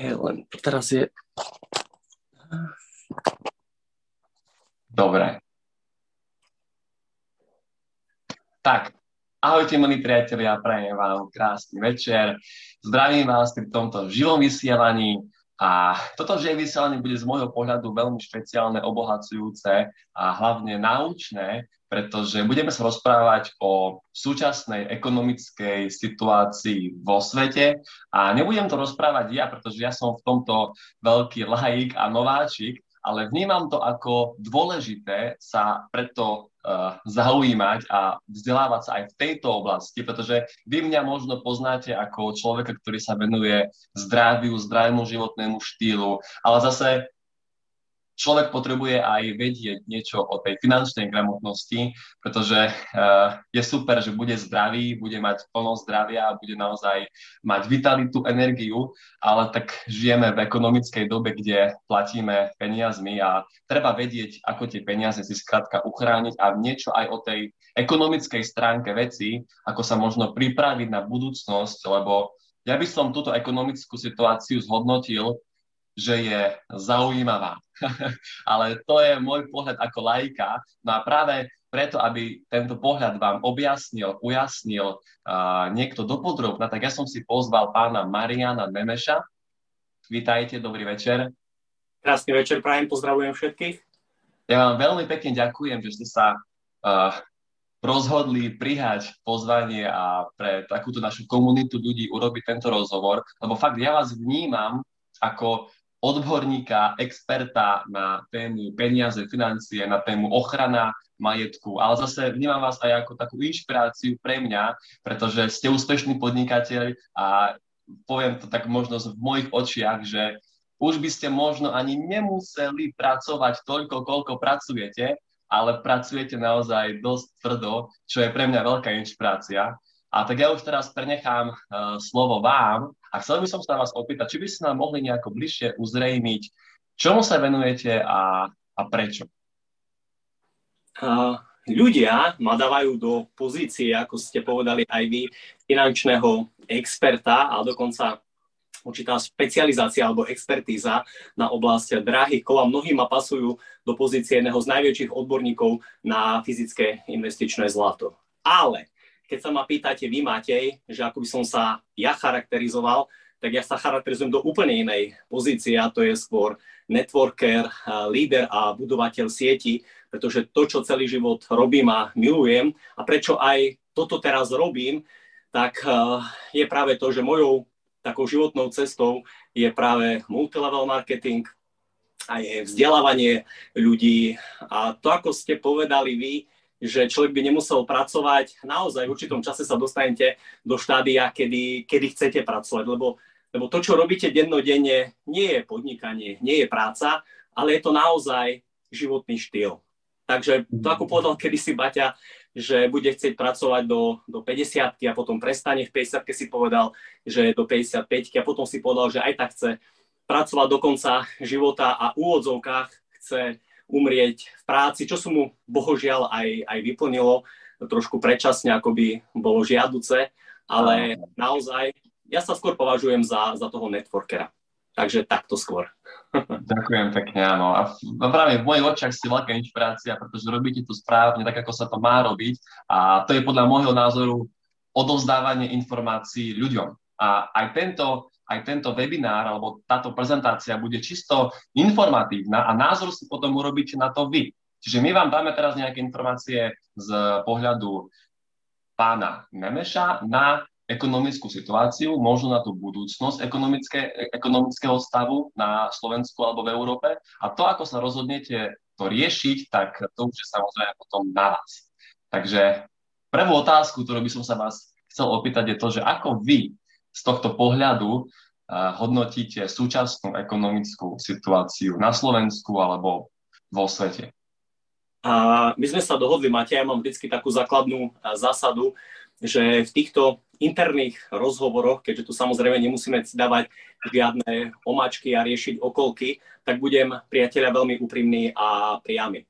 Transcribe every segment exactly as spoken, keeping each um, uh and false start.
Je, len teraz je... Dobre. Tak, ahojte milí priatelia, prajem vám krásny večer. Zdravím vás pri tomto živom vysielaní. A toto živé vysielanie bude z môjho pohľadu veľmi špeciálne, obohacujúce a hlavne naučné, pretože budeme sa rozprávať o súčasnej ekonomickej situácii vo svete. A nebudem to rozprávať ja, pretože ja som v tomto veľký laik a nováčik, ale vnímam to ako dôležité sa preto zaujímať a vzdelávať sa aj v tejto oblasti, pretože vy mňa možno poznáte ako človeka, ktorý sa venuje zdraviu, zdravému životnému štýlu, ale zase človek potrebuje aj vedieť niečo o tej finančnej gramotnosti, pretože je super, že bude zdravý, bude mať plno zdravia a bude naozaj mať vitalitu, energiu, ale tak žijeme v ekonomickej dobe, kde platíme peniazmi a treba vedieť, ako tie peniaze si skrátka uchrániť a niečo aj o tej ekonomickej stránke veci, ako sa možno pripraviť na budúcnosť, lebo ja by som túto ekonomickú situáciu zhodnotil, že je zaujímavá. Ale to je môj pohľad ako laika. No a práve preto, aby tento pohľad vám objasnil, ujasnil uh, niekto dopodrobna, tak ja som si pozval pána Mariana Nemeša. Vítajte, dobrý večer. Krásny večer, prajem, pozdravujem všetkých. Ja vám veľmi pekne ďakujem, že ste sa uh, rozhodli prihať pozvanie a pre takúto našu komunitu ľudí urobiť tento rozhovor, lebo fakt ja vás vnímam ako odborníka, experta na tému peniaze, financie, na tému ochrana majetku. Ale zase vnímam vás aj ako takú inšpiráciu pre mňa, pretože ste úspešný podnikateľ a poviem to tak možno v mojich očiach, že už by ste možno ani nemuseli pracovať toľko, koľko pracujete, ale pracujete naozaj dosť tvrdo, čo je pre mňa veľká inšpirácia. A tak ja už teraz prenechám uh, slovo vám a chcel by som sa vás opýtať, či by ste nám mohli nejako bližšie uzrejmiť, čomu sa venujete a, a prečo? Uh, ľudia ma dávajú do pozície, ako ste povedali aj vy, finančného experta a dokonca určitá špecializácia alebo expertíza na oblasť drahých kol a mnohí ma pasujú do pozície jedného z najväčších odborníkov na fyzické investičné zlato. Ale... keď sa ma pýtate vy, Matej, že ako by som sa ja charakterizoval, tak ja sa charakterizujem do úplne inej pozície a to je skôr networker, líder a budovateľ sieti, pretože to, čo celý život robím a milujem a prečo aj toto teraz robím, tak je práve to, že mojou takou životnou cestou je práve multilevel marketing a je vzdelávanie ľudí a to, ako ste povedali vy, že človek by nemusel pracovať. Naozaj v určitom čase sa dostanete do štádia, kedy, kedy chcete pracovať, lebo, lebo to, čo robíte dennodenne, nie je podnikanie, nie je práca, ale je to naozaj životný štýl. Takže to, ako povedal kedysi Baťa, že bude chcieť pracovať do, do päťdesiatky a potom prestane, v päťdesiatke si povedal, že do päťdesiatpäťky a potom si povedal, že aj tak chce pracovať do konca života a v úvodzovkách chce umrieť v práci, čo som mu bohužiaľ aj, aj vyplnilo, trošku predčasne, ako by bolo žiaduce, ale naozaj, ja sa skôr považujem za, za toho networkera. Takže takto skôr. Ďakujem pekne, áno. A práve v mojich očiach si veľká inšpirácia, pretože robíte to správne, tak ako sa to má robiť a to je podľa môjho názoru odovzdávanie informácií ľuďom. A aj tento aj tento webinár, alebo táto prezentácia bude čisto informatívna a názor si potom urobíte na to vy. Čiže my vám dáme teraz nejaké informácie z pohľadu pána Nemeša na ekonomickú situáciu, možno na tú budúcnosť ekonomické, ekonomického stavu na Slovensku alebo v Európe. A to, ako sa rozhodnete to riešiť, tak to už je samozrejme potom na vás. Takže prvú otázku, ktorú by som sa vás chcel opýtať, je to, že ako vy z tohto pohľadu uh, hodnotíte súčasnú ekonomickú situáciu na Slovensku alebo vo svete? A my sme sa dohodli, Matej, ja mám vždy takú základnú zásadu, že v týchto interných rozhovoroch, keďže tu samozrejme nemusíme si dávať žiadne omáčky a riešiť okolky, tak budem priateľa veľmi úprimný a priamy.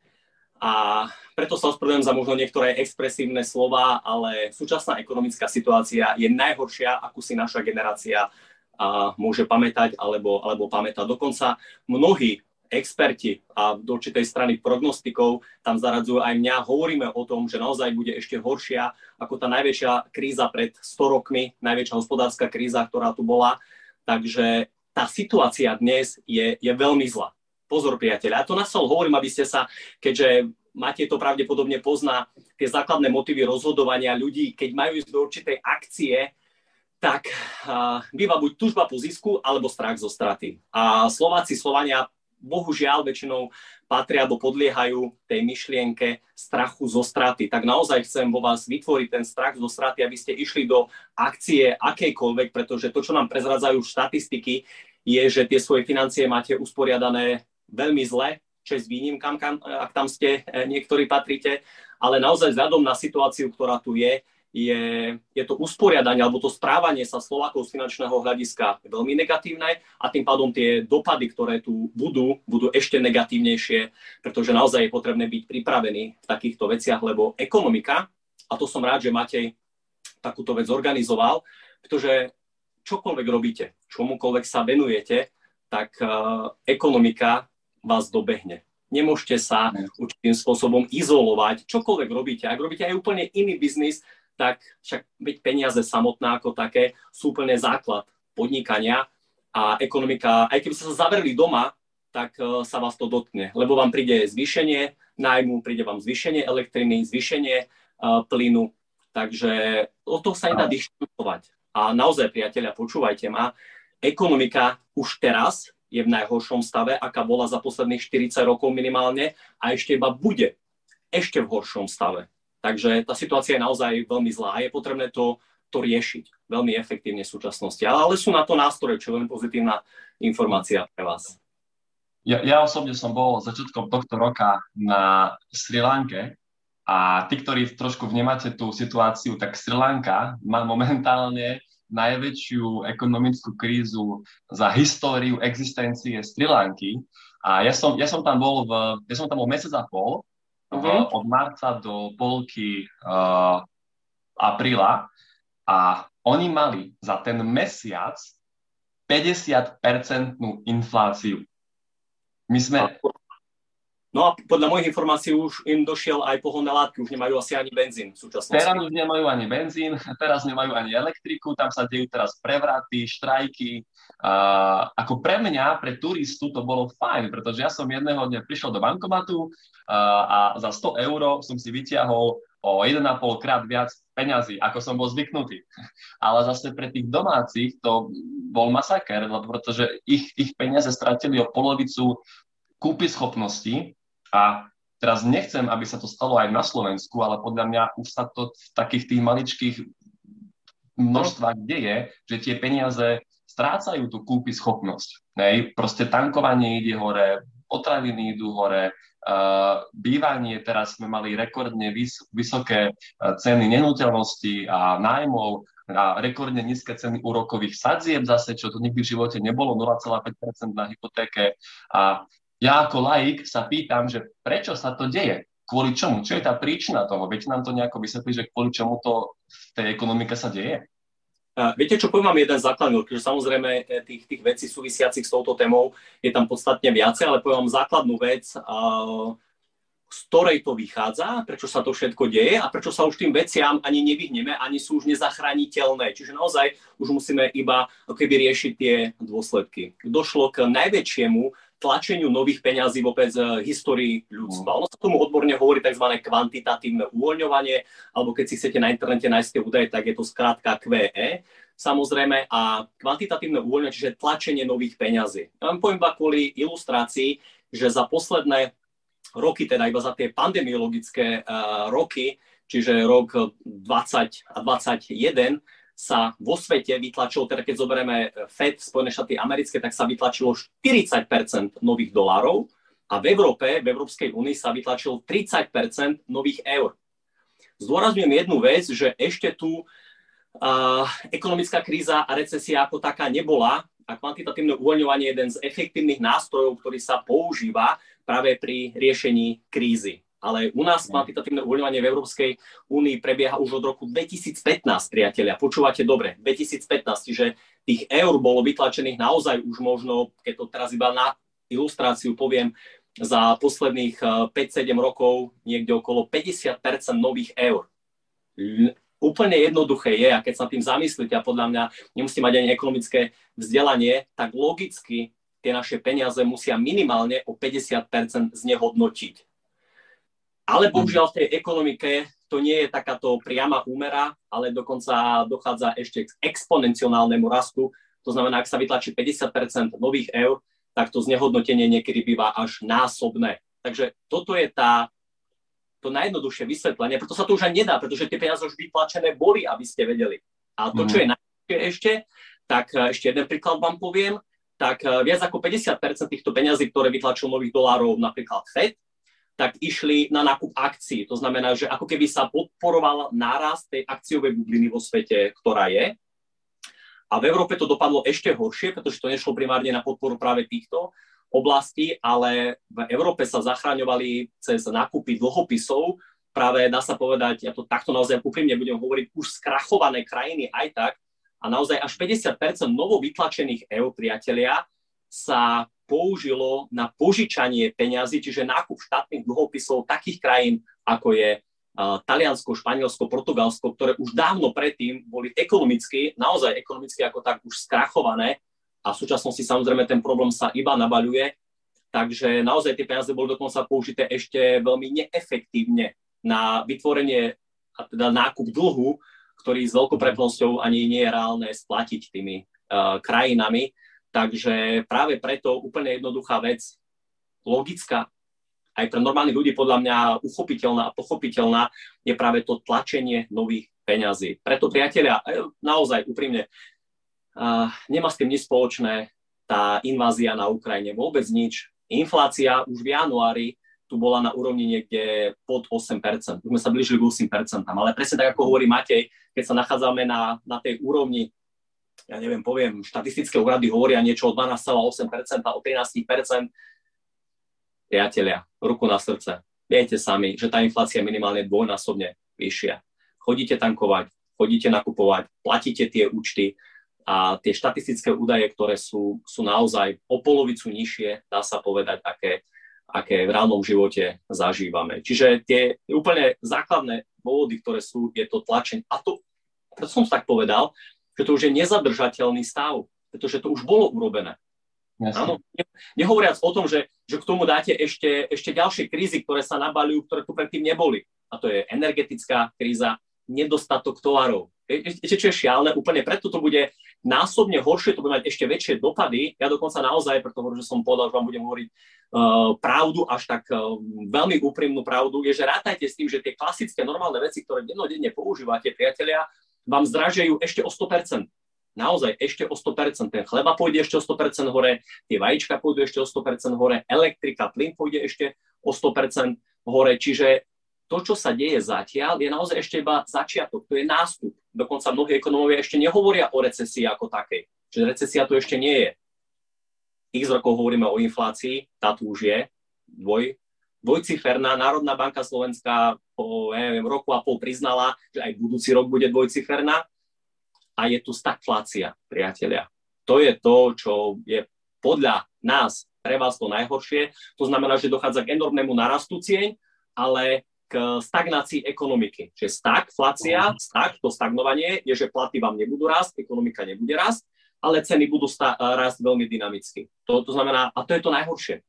A preto sa ospravedlňujem za možno niektoré expresívne slova, ale súčasná ekonomická situácia je najhoršia, akú si naša generácia a môže pamätať alebo, alebo pamätať. Dokonca mnohí experti a do určitej strany prognostikov tam zaradzujú aj mňa. Hovoríme o tom, že naozaj bude ešte horšia ako tá najväčšia kríza pred sto rokmi, najväčšia hospodárska kríza, ktorá tu bola. Takže tá situácia dnes je, je veľmi zlá. Pozor, priateľe. A to nasol hovorím, aby ste sa, keďže Matej to pravdepodobne pozná, tie základné motívy rozhodovania ľudí, keď majú ísť do určitej akcie, tak uh, býva buď tužba po zisku, alebo strach zo straty. A Slováci, Slovania, bohužiaľ, väčšinou patria alebo podliehajú tej myšlienke strachu zo straty. Tak naozaj chcem vo vás vytvoriť ten strach zo straty, aby ste išli do akcie akejkoľvek, pretože to, čo nám prezradzajú štatistiky, je, že tie svoje financie máte usporiadané veľmi zle, česť výnimkám, kam, ak tam ste niektorí patríte, ale naozaj vzhľadom na situáciu, ktorá tu je, Je, je to usporiadanie alebo to správanie sa Slovákov z finančného hľadiska veľmi negatívne a tým pádom tie dopady, ktoré tu budú, budú ešte negatívnejšie, pretože naozaj je potrebné byť pripravený v takýchto veciach, lebo ekonomika, a to som rád, že Matej takúto vec zorganizoval, pretože čokoľvek robíte, čomukoľvek sa venujete, tak uh, ekonomika vás dobehne. Nemôžete sa určitým spôsobom izolovať, čokoľvek robíte. Ak robíte aj úplne iný biznis, tak však byť peniaze samotná ako také sú úplne základ podnikania a ekonomika, aj keby ste sa zavreli doma, tak sa vás to dotkne, lebo vám príde zvýšenie nájmu, príde vám zvýšenie elektriny, zvýšenie uh, plynu, takže o toho sa nedá dištancovať. A naozaj, priatelia, počúvajte ma, ekonomika už teraz je v najhoršom stave, aká bola za posledných štyridsať rokov minimálne a ešte iba bude ešte v horšom stave. Takže tá situácia je naozaj veľmi zlá a je potrebné to, to riešiť veľmi efektívne v súčasnosti. Ale sú na to nástroje, čo je veľmi pozitívna informácia pre vás. Ja, ja osobne som bol začiatkom tohto roka na Srí Lanke a tí, ktorí trošku vnímate tú situáciu, tak Srí Lanka má momentálne najväčšiu ekonomickú krízu za históriu existencie Srí Lanky. A ja som, ja som tam bol v, ja som tam bol mesiac a pol, Uh-huh. od marca do polky uh, apríla a oni mali za ten mesiac päťdesiat percentnú infláciu. My sme... No a podľa mojich informácií už im došiel aj pohonné látky, už nemajú asi ani benzín v súčasnosti. Teraz už nemajú ani benzín, teraz nemajú ani elektriku, tam sa dejú teraz prevraty, štrajky. Uh, ako pre mňa, pre turistu to bolo fajn, pretože ja som jedného dňa prišiel do bankomatu uh, a za sto eur som si vyťahol o jeden a pol krát viac peňazí, ako som bol zvyknutý. Ale zase pre tých domácich to bol masaker, pretože ich, ich peniaze stratili o polovicu kúpyschopnosti a teraz nechcem, aby sa to stalo aj na Slovensku, ale podľa mňa už sa to v takých tých maličkých množstvách deje, že tie peniaze strácajú tú kúpyschopnosť. Nej? Proste tankovanie ide hore, potraviny idú hore, uh, bývanie, teraz sme mali rekordne vys- vysoké ceny nehnuteľnosti a nájmov a rekordne nízke ceny úrokových sadzieb zase, čo to nikdy v živote nebolo, nula celá päť percenta na hypotéke. A ja ako laik sa pýtam, že prečo sa to deje? Kvôli čomu? Čo je tá príčina toho? Viete nám to nejako vysvetliť, že kvôli čomu to v tej ekonomike sa deje? Viete, čo poviem, mám jeden základný, pretože samozrejme tých, tých vecí súvisiacich s touto témou je tam podstatne viacej, ale poviem vám základnú vec, z ktorej to vychádza, prečo sa to všetko deje a prečo sa už tým veciam ani nevyhneme, ani sú už nezachrániteľné. Čiže naozaj už musíme iba keby riešiť tie dôsledky. Došlo k najväčšiemu tlačeniu nových peňazí vôbec v histórii ľudstva. Ono sa tomu odborne hovorí tzv. Kvantitatívne uvoľňovanie, alebo keď si chcete na internete nájsť tie údaje, tak je to skrátka kvé é, samozrejme, a kvantitatívne uvoľňovanie, čiže tlačenie nových peňazí. Ja vám poviem iba kvôli ilustrácii, že za posledné roky, teda iba za tie pandemiologické uh, roky, čiže rok dvadsať a dvadsaťjeden, sa vo svete vytlačilo, teda keď zoberieme FED, Spojené štáty americké, tak sa vytlačilo štyridsať percent nových dolárov a v Európe, v Európskej únii sa vytlačilo tridsať percent nových eur. Zdôrazňujem jednu vec, že ešte tu uh, ekonomická kríza a recesia ako taká nebola a kvantitatívne uvoľňovanie je jeden z efektívnych nástrojov, ktorý sa používa práve pri riešení krízy. Ale u nás kvantitatívne uvoľňovanie v Európskej únii prebieha už od roku dvetisícpätnásť, priatelia. Počúvate dobre, dvetisícpätnásť, čiže tých eur bolo vytlačených naozaj už možno, keď to teraz iba na ilustráciu poviem, za posledných päť sedem rokov niekde okolo päťdesiat percent nových eur. Úplne jednoduché je, a keď sa tým zamyslíte, a podľa mňa nemusí mať ani ekonomické vzdelanie, tak logicky tie naše peniaze musia minimálne o päťdesiat percent znehodnotiť. Ale bohužiaľ v tej ekonomike to nie je takáto priama úmera, ale dokonca dochádza ešte k exponenciálnemu rastu. To znamená, ak sa vytlačí päťdesiat percent nových eur, tak to znehodnotenie niekedy býva až násobné. Takže toto je tá... to najjednoduchšie vysvetlenie, preto sa to už aj nedá, pretože tie peniaze už vytlačené boli, aby ste vedeli. A to, čo je najlepšie ešte, tak ešte jeden príklad vám poviem, tak viac ako päťdesiat percent týchto peniazí, ktoré vytlačil nových dolárov napríklad FED, tak išli na nákup akcií. To znamená, že ako keby sa podporoval nárast tej akciovej bubliny vo svete, ktorá je. A v Európe to dopadlo ešte horšie, pretože to nešlo primárne na podporu práve týchto oblasti, ale v Európe sa zachraňovali cez nákupy dlhopisov, práve dá sa povedať, ja to takto naozaj úprimne budem hovoriť, už skrachované krajiny aj tak, a naozaj až päťdesiat percent novo vytlačených eur, priatelia, sa použilo na požičanie peňazí, čiže nákup štátnych dlhopisov takých krajín, ako je uh, Taliansko, Španielsko, Portugalsko, ktoré už dávno predtým boli ekonomicky, naozaj ekonomicky ako tak už skrachované, a v súčasnosti samozrejme ten problém sa iba nabaľuje, takže naozaj tie peniaze boli dokonca použité ešte veľmi neefektívne na vytvorenie a teda nákup dlhu, ktorý s veľkou pravdepodobnosťou ani nie je reálne splatiť tými uh, krajinami. Takže práve preto úplne jednoduchá vec, logická, aj pre normálnych ľudí podľa mňa uchopiteľná a pochopiteľná, je práve to tlačenie nových peňazí. Preto, priatelia, naozaj úprimne, Uh, nemá s tým nič spoločné tá invázia na Ukrajine, vôbec nič. Inflácia už v januári tu bola na úrovni niekde pod osem percent. Už sme sa blížili k osem percent. Ale presne tak, ako hovorí Matej, keď sa nachádzame na, na tej úrovni, ja neviem, poviem, štatistické úrady hovoria niečo o dvanásť celá osem percent a o trinásť percent. Priatelia, ruku na srdce. Viete sami, že tá inflácia je minimálne dvojnásobne vyššia. Chodíte tankovať, chodíte nakupovať, platíte tie účty, a tie štatistické údaje, ktoré sú, sú naozaj o polovicu nižšie, dá sa povedať, aké, aké v reálnom živote zažívame. Čiže tie úplne základné dôvody, ktoré sú, je to tlačenie. A to, preto som tak povedal, že to už je nezadržateľný stav, pretože to už bolo urobené. Áno, nehovoriac o tom, že, že k tomu dáte ešte, ešte ďalšie krízy, ktoré sa nabaľujú, ktoré tu predtým neboli. A to je energetická kríza, nedostatok tovarov. Ešte čo je šialné, úplne preto to bude násobne horšie, to bude mať ešte väčšie dopady. Ja dokonca naozaj, pretože som povedal, že vám budem hovoriť uh, pravdu, až tak uh, veľmi úprimnú pravdu, je, že rátajte s tým, že tie klasické normálne veci, ktoré dennodenne používate, priatelia, vám zdražejú ešte o sto percent. Naozaj ešte o sto percent. Ten chleba pôjde ešte o sto percent hore, tie vajíčka pôjdu ešte o sto percent hore, elektrika, plyn pôjde ešte o sto percent hore. Čiže to, čo sa deje zatiaľ, je naozaj ešte iba začiatok, to je nástup. Dokonca mnohí ekonomovia ešte nehovoria o recesii ako takej. Čiže recesia tu ešte nie je. X rokov hovoríme o inflácii, tá tu už je, dvoj, dvojciferná. Národná banka Slovenska po ja neviem, roku a pol priznala, že aj budúci rok bude dvojciferná. A je tu stagflácia, priatelia. To je to, čo je podľa nás, pre vás to najhoršie. To znamená, že dochádza k enormnému narastu cien, ale k stagnácii ekonomiky. Čiže stagflácia, stag, to stagnovanie je, že platy vám nebudú rásť, ekonomika nebude rásť, ale ceny budú sta- rásť veľmi dynamicky. To, to znamená, a to je to najhoršie.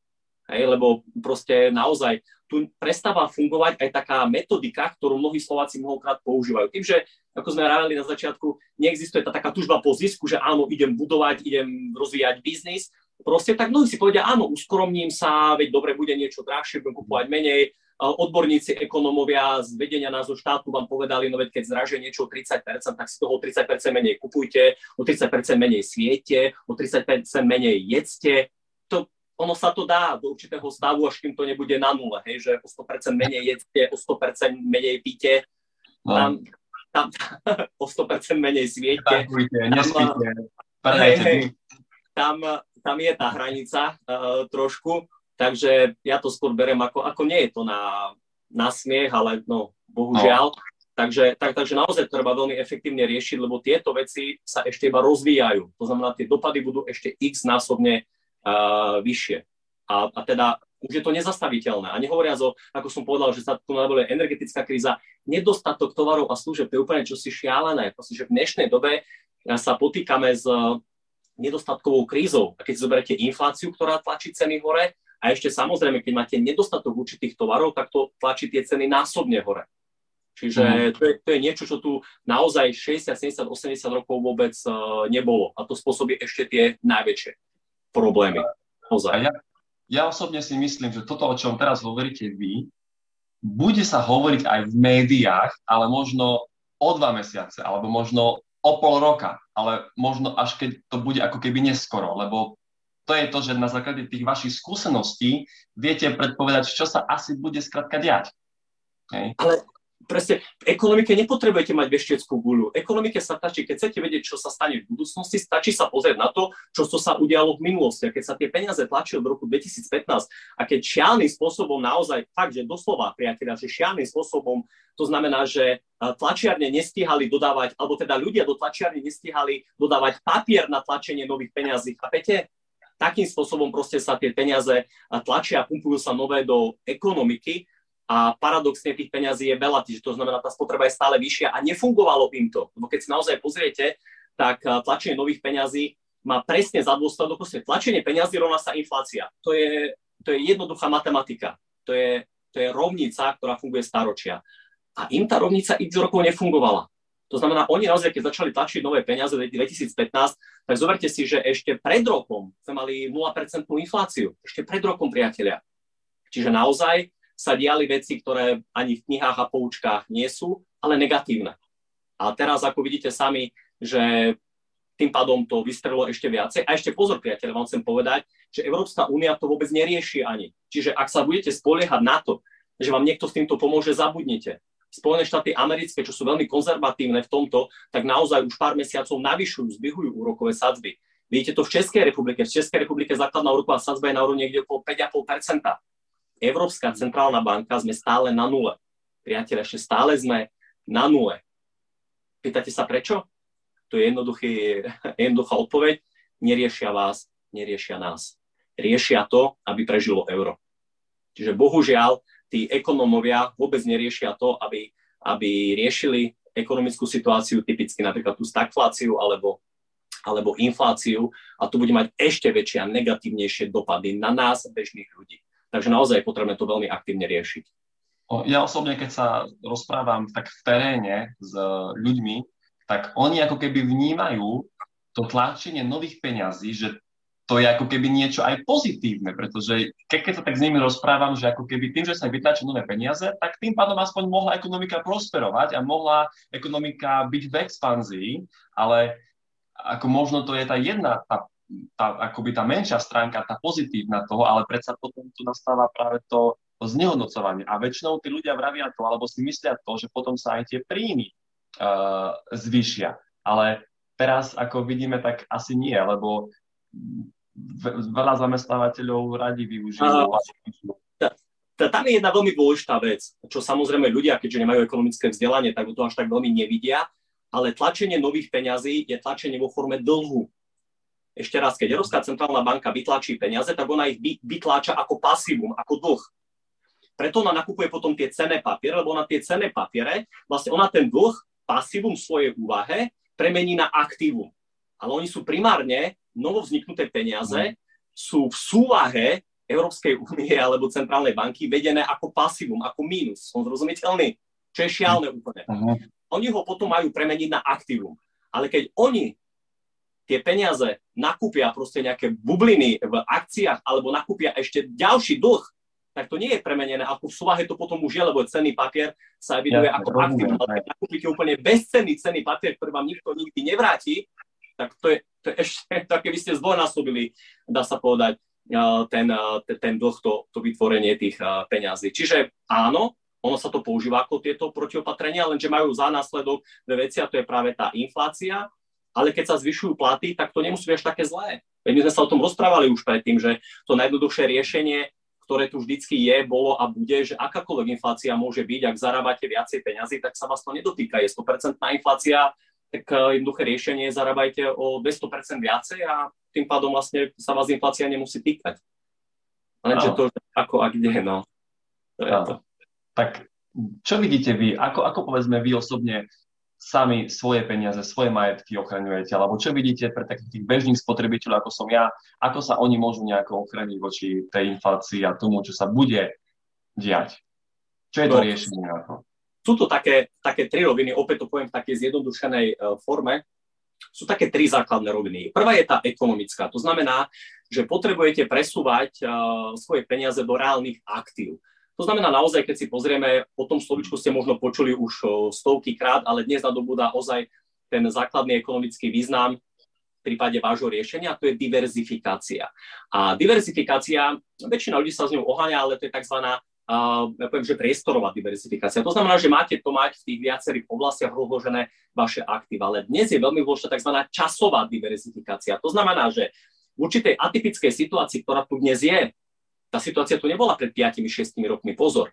Hej, lebo proste naozaj tu prestáva fungovať aj taká metodika, ktorú mnohí Slováci mnohokrát používajú. Tým, že, ako sme rávali na začiatku, neexistuje tá taká tužba po zisku, že áno, idem budovať, idem rozvíjať biznis. Proste tak mnohí si povedia, áno, uskromním sa, veď dobre, bude niečo drahšie, budem kupovať menej. Odborníci, ekonomovia z vedenia nás zo štátu vám povedali, no veď keď zdražuje niečo o tridsať percent, tak si toho o tridsať percent menej kupujte, o tridsať percent menej sviete, o tridsať percent menej jedzte. To, ono sa to dá do určitého stavu, až kým to nebude na nule, hej, že o sto percent menej jedzte, o sto percent menej píte, tam, tam, o sto percent menej sviete. Tam, hej, tam, tam je tá hranica uh, trošku. Takže ja to skôr beriem ako, ako nie je to na, na smiech, ale no, bohužiaľ. No. Takže, tak, takže naozaj treba veľmi efektívne riešiť, lebo tieto veci sa ešte iba rozvíjajú. To znamená, tie dopady budú ešte x násobne uh, vyššie. A, a teda už je to nezastaviteľné. A nehovoriac o, ako som povedal, že sa tu nebola energetická kríza, nedostatok tovarov a služieb, to je úplne čosi šialené. Proste, že v dnešnej dobe sa potýkame s nedostatkovou krízou. A keď si zoberiete infláciu, ktorá tlačí ceny hore, a ešte samozrejme, keď máte nedostatok určitých tovarov, tak to tlačí tie ceny násobne hore. Čiže to je, to je niečo, čo tu naozaj šesťdesiat, sedemdesiat, osemdesiat rokov vôbec uh, nebolo. A to spôsobí ešte tie najväčšie problémy. Naozaj. Ja, ja osobne si myslím, že toto, o čom teraz hovoríte vy, bude sa hovoriť aj v médiách, ale možno o dva mesiace, alebo možno o pol roka, ale možno až keď to bude ako keby neskoro, lebo to je to, že na základe tých vašich skúseností viete predpovedať, čo sa asi bude skrátka diať. Okay. Ale... Presne, v ekonomike nepotrebujete mať veštieckú guľu. Ekonomike sa stačí, keď chcete vedieť, čo sa stane v budúcnosti, stačí sa pozrieť na to, čo sa udialo v minulosti. A keď sa tie peniaze tlačili od roku dvetisícpätnásť a keď šialným spôsobom naozaj, fakt, že doslova, priatelia, že šialným spôsobom, to znamená, že tlačiarne nestíhali dodávať, alebo teda ľudia do tlačiarne nestíhali dodávať papier na tlačenie nových peniazí. Chápete? Takým spôsobom proste sa tie peniaze tlačia, pumpujú sa nové do ekonomiky. A paradoxne tých peňazí je veľa, čiže to znamená, tá spotreba je stále vyššia a nefungovalo im to. Lebo keď si naozaj pozriete, tak tlačenie nových peňazí má presne za dôsledok, tlačenie peňazí rovná sa inflácia. To je, to je jednoduchá matematika. To je, to je rovnica, ktorá funguje staročia. A im tá rovnica x rokov nefungovala. To znamená, oni naozaj, keď začali tlačiť nové peniaze v dvetisícpätnásť, tak zoberte si, že ešte pred rokom sme mali nula percent infláciu. Ešte pred rokom, priatelia. Čiže naozaj sa diali veci, ktoré ani v knihách a poučkách nie sú, ale negatívne. A teraz, ako vidíte sami, že tým pádom to vystrelilo ešte viacej. A ešte pozor, priateľ, vám chcem povedať, že Európska únia to vôbec nerieši ani. Čiže ak sa budete spoliehať na to, že vám niekto s týmto pomôže, zabudnite. Spojené štáty americké, čo sú veľmi konzervatívne v tomto, tak naozaj už pár mesiacov navyšujú, zbihujú úrokové sadzby. Vidíte to v Českej republike. V Českej republike základná úroková sadzba je na úrovni niekde okolo päť celá päť percenta. Európska centrálna banka, sme stále na nule. Priatelia, ešte stále sme na nule. Pýtate sa prečo? To je jednoduchá odpoveď. Neriešia vás, neriešia nás. Riešia to, aby prežilo euro. Čiže bohužiaľ, tí ekonomovia vôbec neriešia to, aby, aby riešili ekonomickú situáciu, typicky napríklad tú stagfláciu alebo, alebo infláciu. A to bude mať ešte väčšie a negatívnejšie dopady na nás, bežných ľudí. Takže naozaj je potrebné to veľmi aktívne riešiť. Ja osobne, keď sa rozprávam tak v teréne s ľuďmi, tak oni ako keby vnímajú to tlačenie nových peňazí, že to je ako keby niečo aj pozitívne, pretože ke- keď sa tak s nimi rozprávam, že ako keby tým, že sa vytlačia nové peniaze, tak tým pádom aspoň mohla ekonomika prosperovať a mohla ekonomika byť v expanzii, ale ako možno to je tá jedna, tá Tá, akoby tá menšia stránka, tá pozitívna toho, ale predsa potom tu nastáva práve to, to znehodnocovanie. A väčšinou tí ľudia vravia to, alebo si myslia to, že potom sa aj tie príjmy uh, zvýšia. Ale teraz, ako vidíme, tak asi nie, lebo veľa zamestnávateľov radi využívajú. Tam je jedna veľmi dôležitá vec, čo samozrejme ľudia, keďže nemajú ekonomické vzdelanie, tak to až tak veľmi nevidia, ale tlačenie nových peňazí je tlačenie vo forme dlhu. Ešte raz, keď Európska centrálna banka vytlačí peniaze, tak ona ich vytláča ako pasívum, ako dlh. Preto ona nakupuje potom tie cenné papiere, lebo ona tie cenné papiere, vlastne ona ten dlh, pasívum svojej úvahe, premení na aktívum. Ale oni sú primárne, novovzniknuté peniaze, sú v súvahe Európskej únie alebo centrálnej banky vedené ako pasívum, ako mínus. Som zrozumiteľný? Čo je šialné úplne. Oni ho potom majú premeniť na aktívum. Ale keď oni tie peniaze nakúpia proste nejaké bubliny v akciách alebo nakúpia ešte ďalší dlh, tak to nie je premenené. A v súvahe to potom už je, lebo cenný papier sa eviduje ja, ako aktívum. Ale keď nakúpite úplne bezcenný cenný papier, ktorý vám nikto nikdy nevráti, tak to je, to je ešte také, vy ste zdvojnásobili, dá sa povedať, ten, ten dlh, to, to vytvorenie tých peňazí. Čiže áno, ono sa to používa ako tieto protiopatrenia, lenže majú za následok dve veci a to je práve tá inflácia. Ale keď sa zvyšujú platy, tak to nemusí byť až také zlé. Veď my sme sa o tom rozprávali už predtým, že to najjednoduchšie riešenie ktoré tu vždycky je, bolo a bude, že akákoľvek inflácia môže byť, ak zarábate viacej peňazí, tak sa vás to nedotýka. Je sto percent inflácia, tak jednoduché riešenie, zarábajte o dvesto percent viacej a tým pádom vlastne sa vás inflácia nemusí týkať. Lenže to, ako a kde, no. To je to. Tak čo vidíte vy? Ako, ako povedzme vy osobne sami svoje peniaze, svoje majetky ochraňujete? Alebo čo vidíte pre takých bežných spotrebiteľov, ako som ja, ako sa oni môžu nejako ochrániť voči tej inflácii a tomu, čo sa bude diať? Čo je to riešenie? Sú to také, také tri roviny, opäť to poviem v takej zjednodušenej forme. Sú také tri základné roviny. Prvá je tá ekonomická. To znamená, že potrebujete presúvať svoje peniaze do reálnych aktív. To znamená naozaj, keď si pozrieme, o tom slovičku ste možno počuli už stovky krát, ale dnes nadobúda ozaj ten základný ekonomický význam v prípade vášho riešenia, to je diverzifikácia. A diverzifikácia, väčšina ľudí sa s ňou oháňa, ale to je tzv. Ja poviem, že priestorová diverzifikácia. To znamená, že máte to mať v tých viacerých oblastiach rozložené vaše aktíva. Ale dnes je veľmi dôležitá tzv. Časová diverzifikácia. To znamená, že v určitej atypickej situácii, ktorá tu dnes je, tá situácia tu nebola pred päť až šesť rokmi, pozor.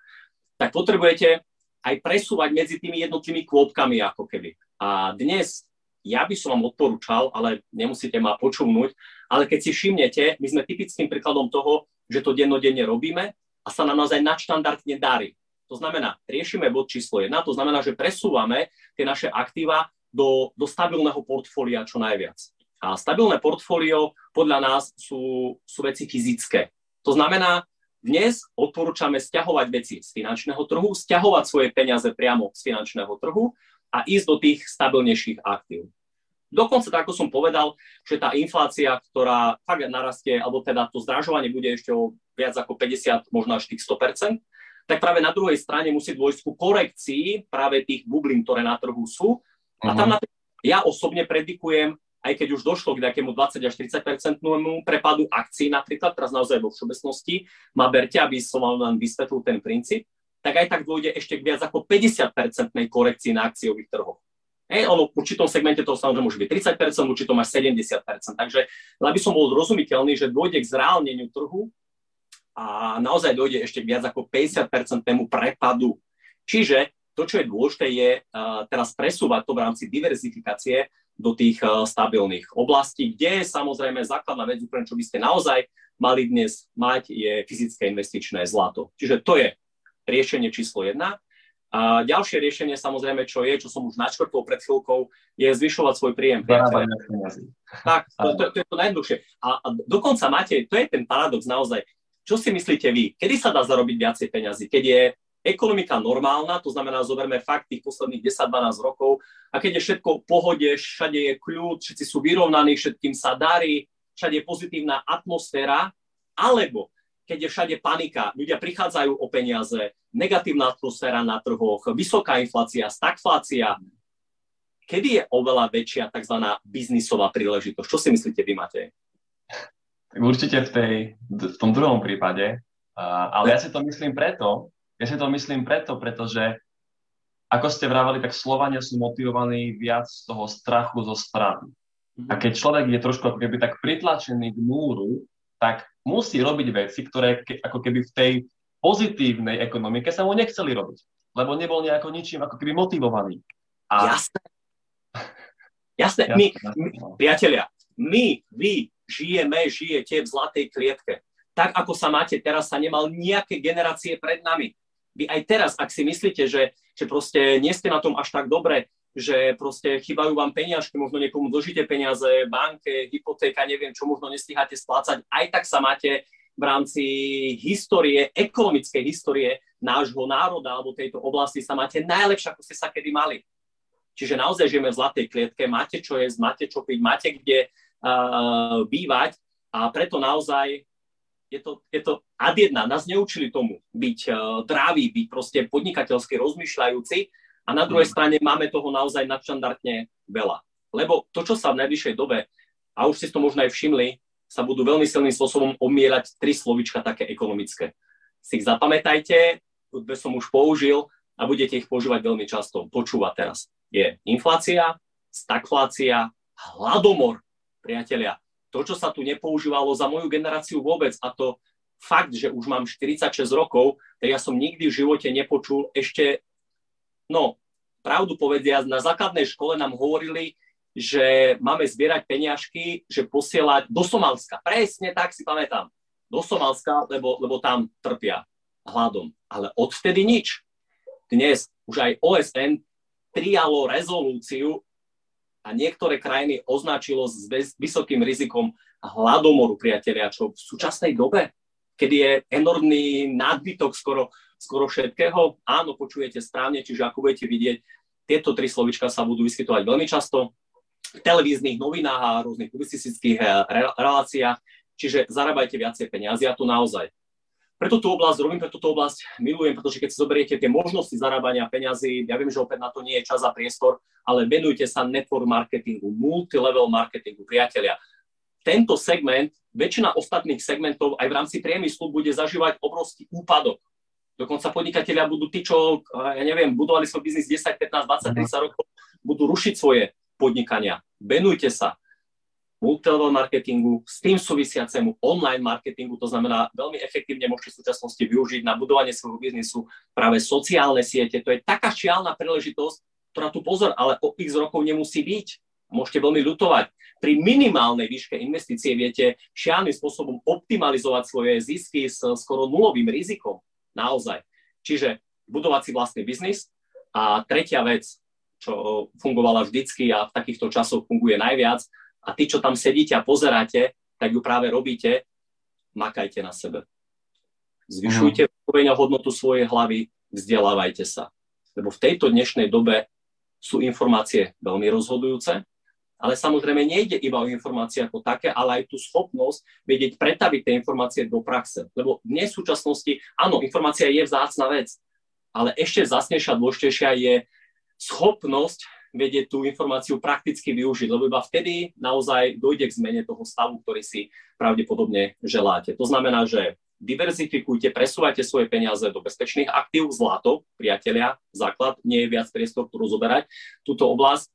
Tak potrebujete aj presúvať medzi tými jednotlivými kôpkami, ako keby. A dnes, ja by som vám odporúčal, ale nemusíte ma počúvnuť, ale keď si všimnete, my sme typickým príkladom toho, že to dennodenne robíme a sa nám naozaj nadštandardne darí. To znamená, riešime bod číslo jedna, to znamená, že presúvame tie naše aktíva do, do stabilného portfólia čo najviac. A stabilné portfólio podľa nás sú, sú veci fyzické. To znamená, dnes odporúčame sťahovať veci z finančného trhu, sťahovať svoje peniaze priamo z finančného trhu a ísť do tých stabilnejších aktív. Dokonca, tak ako som povedal, že tá inflácia, ktorá fakt narastie, alebo teda to zdražovanie bude ešte o viac ako päťdesiat, možno až tých sto percent, tak práve na druhej strane musí dôjsť ku korekcii práve tých bublín, ktoré na trhu sú. A tam napríklad ja osobne predikujem, aj keď už došlo k nejakému dvadsať až tridsať percent prepadu akcií napríklad, teraz naozaj vo všeobecnosti, ma berte, aby som vám vysvetlil ten princíp, tak aj tak dôjde ešte k viac ako päťdesiat percent korekcii na akciových trhoch. Hej, ono v určitom segmente toho samozrejme môže byť tridsať percent, v určitom až sedemdesiat percent. Takže aby som bol zrozumiteľný, že dôjde k zreálneniu trhu a naozaj dôjde ešte k viac ako päťdesiat percent prepadu. Čiže to, čo je dôležité, je uh, teraz presúvať to v rámci diverzifikácie do tých stabilných oblastí, kde samozrejme základná vec, úplne čo by ste naozaj mali dnes mať, je fyzické investičné zlato. Čiže to je riešenie číslo jedna. A ďalšie riešenie samozrejme, čo je, čo som už načrtol pred chvíľkou, je zvyšovať svoj príjem. Ja, ja, ja. Tak, to, to, to je to najjednoduchšie. A, a dokonca máte, to je ten paradox naozaj. Čo si myslíte vy? Kedy sa dá zarobiť viacej peňazí? Keď je ekonomika normálna, to znamená, zoberme fakt tých posledných desať až dvanásť rokov a keď je všetko v pohode, všade je kľud, všetci sú vyrovnaní, všetkým sa darí, všade je pozitívna atmosféra, alebo keď je všade panika, ľudia prichádzajú o peniaze, negatívna atmosféra na trhoch, vysoká inflácia, stagflácia, kedy je oveľa väčšia tzv. Biznisová príležitosť? Čo si myslíte vy, Matej? Určite v, tej, v tom druhom prípade, ale ja si to myslím preto, Ja si to myslím preto, pretože ako ste vravali, tak Slovania sú motivovaní viac z toho strachu zo straty. A keď človek je trošku ako keby tak pritlačený k múru, tak musí robiť veci, ktoré ke, ako keby v tej pozitívnej ekonomike sa mu nechceli robiť. Lebo nebol nejako ničím ako keby motivovaný. A... Jasné. Jasné. My, my, priatelia, my, vy žijeme, žijete v zlatej klietke. Tak, ako sa máte teraz, sa nemal nejaké generácie pred nami. Vy aj teraz, ak si myslíte, že, že proste nie ste na tom až tak dobre, že proste chýbajú vám peniažky, možno niekomu dlžíte peniaze, banke, hypotéka, neviem čo, možno nestíhate splácať, aj tak sa máte v rámci histórie, ekonomickej histórie nášho národa alebo tejto oblasti sa máte najlepšie, ako ste sa kedy mali. Čiže naozaj žijeme v zlatej klietke, máte čo jesť, máte čo piť, máte kde uh, bývať a preto naozaj Je to, je to ad jedna. Nás neučili tomu byť uh, dráví, byť proste podnikateľsky rozmýšľajúci a na druhej strane máme toho naozaj nadštandardne veľa. Lebo to, čo sa v najbližšej dobe, a už ste to možno aj všimli, sa budú veľmi silným spôsobom omierať tri slovička také ekonomické. Si ich zapamätajte, ktoré som už použil a budete ich používať veľmi často. Počúvať teraz. Je inflácia, stagflácia, hladomor, priatelia. To, čo sa tu nepoužívalo za moju generáciu vôbec, a to fakt, že už mám štyridsaťšesť rokov, tak ja som nikdy v živote nepočul ešte, no, pravdu povediac, na základnej škole nám hovorili, že máme zbierať peniažky, že posielať do Somálska. Presne tak si pamätám. Do Somálska, lebo, lebo tam trpia hladom. Ale odvtedy nič. Dnes už aj O S N prijalo rezolúciu a niektoré krajiny označilo s vysokým rizikom hladomoru, priatelia, čo v súčasnej dobe, kedy je enormný nadbytok skoro, skoro všetkého. Áno, počujete správne, čiže ako budete vidieť, tieto tri slovička sa budú vyskytovať veľmi často v televíznych novinách a rôznych publicistických reláciách, čiže zarábajte viacej peniazy a to naozaj. Preto tú oblasť robím, preto tú oblasť milujem, pretože keď si zoberiete tie možnosti zarábania peňazí, ja viem, že opäť na to nie je čas a priestor, ale venujte sa network marketingu, multilevel marketingu, priatelia. Tento segment, väčšina ostatných segmentov aj v rámci priemyslu bude zažívať obrovský úpadok. Dokonca podnikatelia budú tí, čo, ja neviem, budovali svoj biznis desať, pätnásť, dvadsať, tridsať rokov, budú rušiť svoje podnikania. Venujte sa multilevel marketingu, s tým súvisiacemu online marketingu, to znamená veľmi efektívne môžete v súčasnosti využiť na budovanie svojho biznisu práve sociálne siete. To je taká šialná príležitosť, ktorá tu pozor, ale o x rokov nemusí byť. Môžete veľmi ľutovať. Pri minimálnej výške investície viete šialným spôsobom optimalizovať svoje zisky s skoro nulovým rizikom. Naozaj. Čiže budovať si vlastný biznis. A tretia vec, čo fungovala vždycky a v takýchto časoch funguje najviac, a tí, čo tam sedíte a pozeráte, tak ju práve robíte, makajte na sebe. Zvyšujte mm. hodnotu svojej hlavy, vzdelávajte sa. Lebo v tejto dnešnej dobe sú informácie veľmi rozhodujúce, ale samozrejme nejde iba o informácie ako také, ale aj tú schopnosť vedieť pretaviť tie informácie do praxe. Lebo dnes v súčasnosti, áno, informácia je vzácna vec, ale ešte vzácnejšia, dôležitejšia je schopnosť vedieť tú informáciu prakticky využiť, lebo iba vtedy naozaj dojde k zmene toho stavu, ktorý si pravdepodobne želáte. To znamená, že diverzifikujte, presúvajte svoje peniaze do bezpečných aktív, zlato, priatelia, základ, nie je viac priestor, ktorú zoberať túto oblasť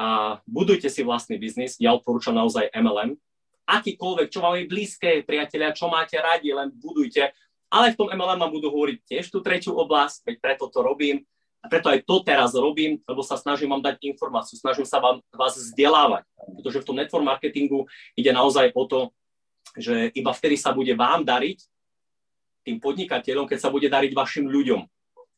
a budujte si vlastný biznis, ja odporúčam naozaj M L M, akýkoľvek, čo vám je blízke, priatelia, čo máte radi, len budujte, ale v tom M L M vám budú hovoriť tiež tú tretiu oblasť, veď preto to robím. A preto aj to teraz robím, lebo sa snažím vám dať informáciu, snažím sa vám, vás vzdelávať, pretože v tom network marketingu ide naozaj o to, že iba vtedy sa bude vám dariť, tým podnikateľom, keď sa bude dariť vašim ľuďom.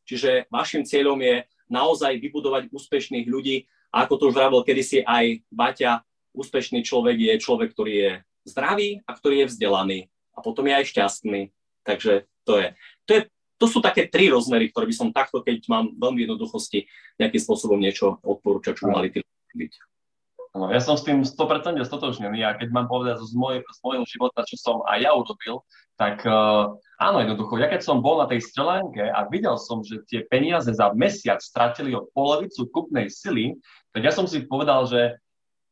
Čiže vašim cieľom je naozaj vybudovať úspešných ľudí a ako to už vravel kedysi aj Baťa, úspešný človek je človek, ktorý je zdravý a ktorý je vzdelaný a potom je aj šťastný. Takže to je... To je To sú také tri rozmery, ktoré by som takto, keď mám veľmi jednoduchosti, nejakým spôsobom niečo odporúčať, čo mali tí byť. No, ja som s tým sto percent stotožnený a keď mám povedať z, môj, z môjho života, čo som aj ja urobil, tak uh, áno, jednoducho, ja keď som bol na tej Srí Lanke a videl som, že tie peniaze za mesiac stratili o polovicu kupnej sily, tak ja som si povedal, že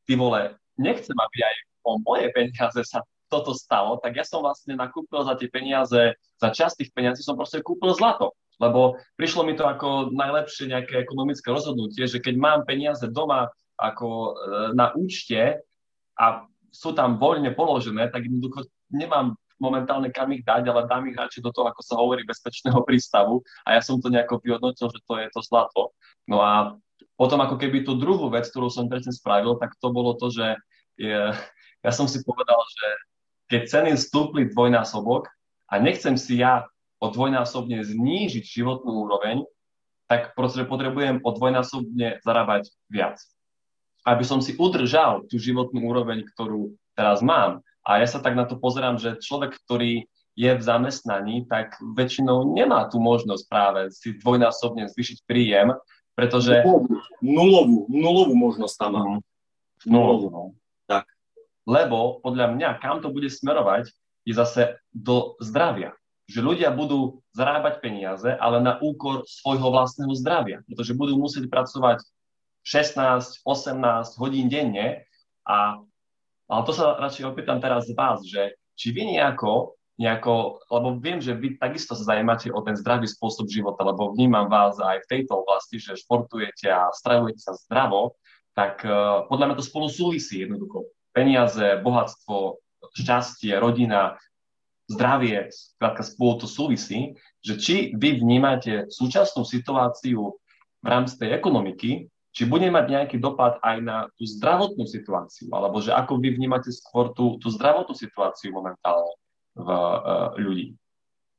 ty vole, nechcem, aby aj o moje peniaze sa toto stalo, tak ja som vlastne nakúpil za tie peniaze, za časť tých peniazí som proste kúpil zlato, lebo prišlo mi to ako najlepšie nejaké ekonomické rozhodnutie, že keď mám peniaze doma ako na účte a sú tam voľne položené, tak jednoducho nemám momentálne kam ich dať, ale dám ich radšej do toho, ako sa hovorí, bezpečného prístavu a ja som to nejako vyhodnotil, že to je to zlato. No a potom ako keby tú druhú vec, ktorú som presne spravil, tak to bolo to, že je, ja som si povedal, že keď ceny stúpli dvojnásobok a nechcem si ja o dvojnásobne znížiť životnú úroveň, tak proste potrebujem o dvojnásobne zarábať viac. Aby som si udržal tú životnú úroveň, ktorú teraz mám. A ja sa tak na to pozerám, že človek, ktorý je v zamestnaní, tak väčšinou nemá tú možnosť práve si dvojnásobne zvýšiť príjem, pretože... Nulovú, nulovú, nulovú možnosť tam mám. Nulovú, no. Tak. Lebo podľa mňa, kam to bude smerovať, je zase do zdravia. Že ľudia budú zarábať peniaze, ale na úkor svojho vlastného zdravia. Pretože budú musieť pracovať šestnásť, osemnásť hodín denne. A, ale to sa radšej opýtam teraz z vás, že či vy nejako, nejako, lebo viem, že vy takisto sa zajímate o ten zdravý spôsob života, lebo vnímam vás aj v tejto oblasti, že športujete a stravujete sa zdravo, tak uh, podľa mňa to spolu súvisí jednoducho. Peniaze, bohatstvo, šťastie, rodina, zdravie, skrátka spolu to súvisí, že či vy vnímate súčasnú situáciu v rámci tej ekonomiky, či bude mať nejaký dopad aj na tú zdravotnú situáciu, alebo že ako vy vnímate skôr tú, tú zdravotnú situáciu momentálne v uh, ľudí?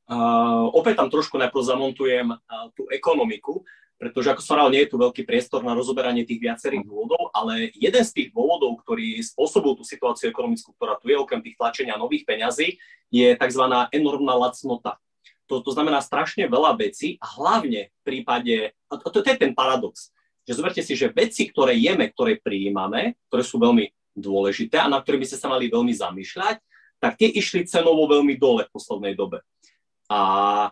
Uh, opäť tam trošku najprv zamontujem uh, tú ekonomiku, pretože ako som rád, nie je tu veľký priestor na rozoberanie tých viacerých dôvodov, ale jeden z tých dôvodov, ktorý spôsobil tú situáciu ekonomickú, ktorá tu je, okrem tých tlačenia nových peňazí, je tzv. Enormná lacnota. To, to znamená strašne veľa vecí a hlavne v prípade, a to, to je ten paradox, že zoberte si, že veci, ktoré jeme, ktoré prijímame, ktoré sú veľmi dôležité a na ktoré by ste sa mali veľmi zamýšľať, tak tie išli cenovo veľmi dole v poslednej dobe. A,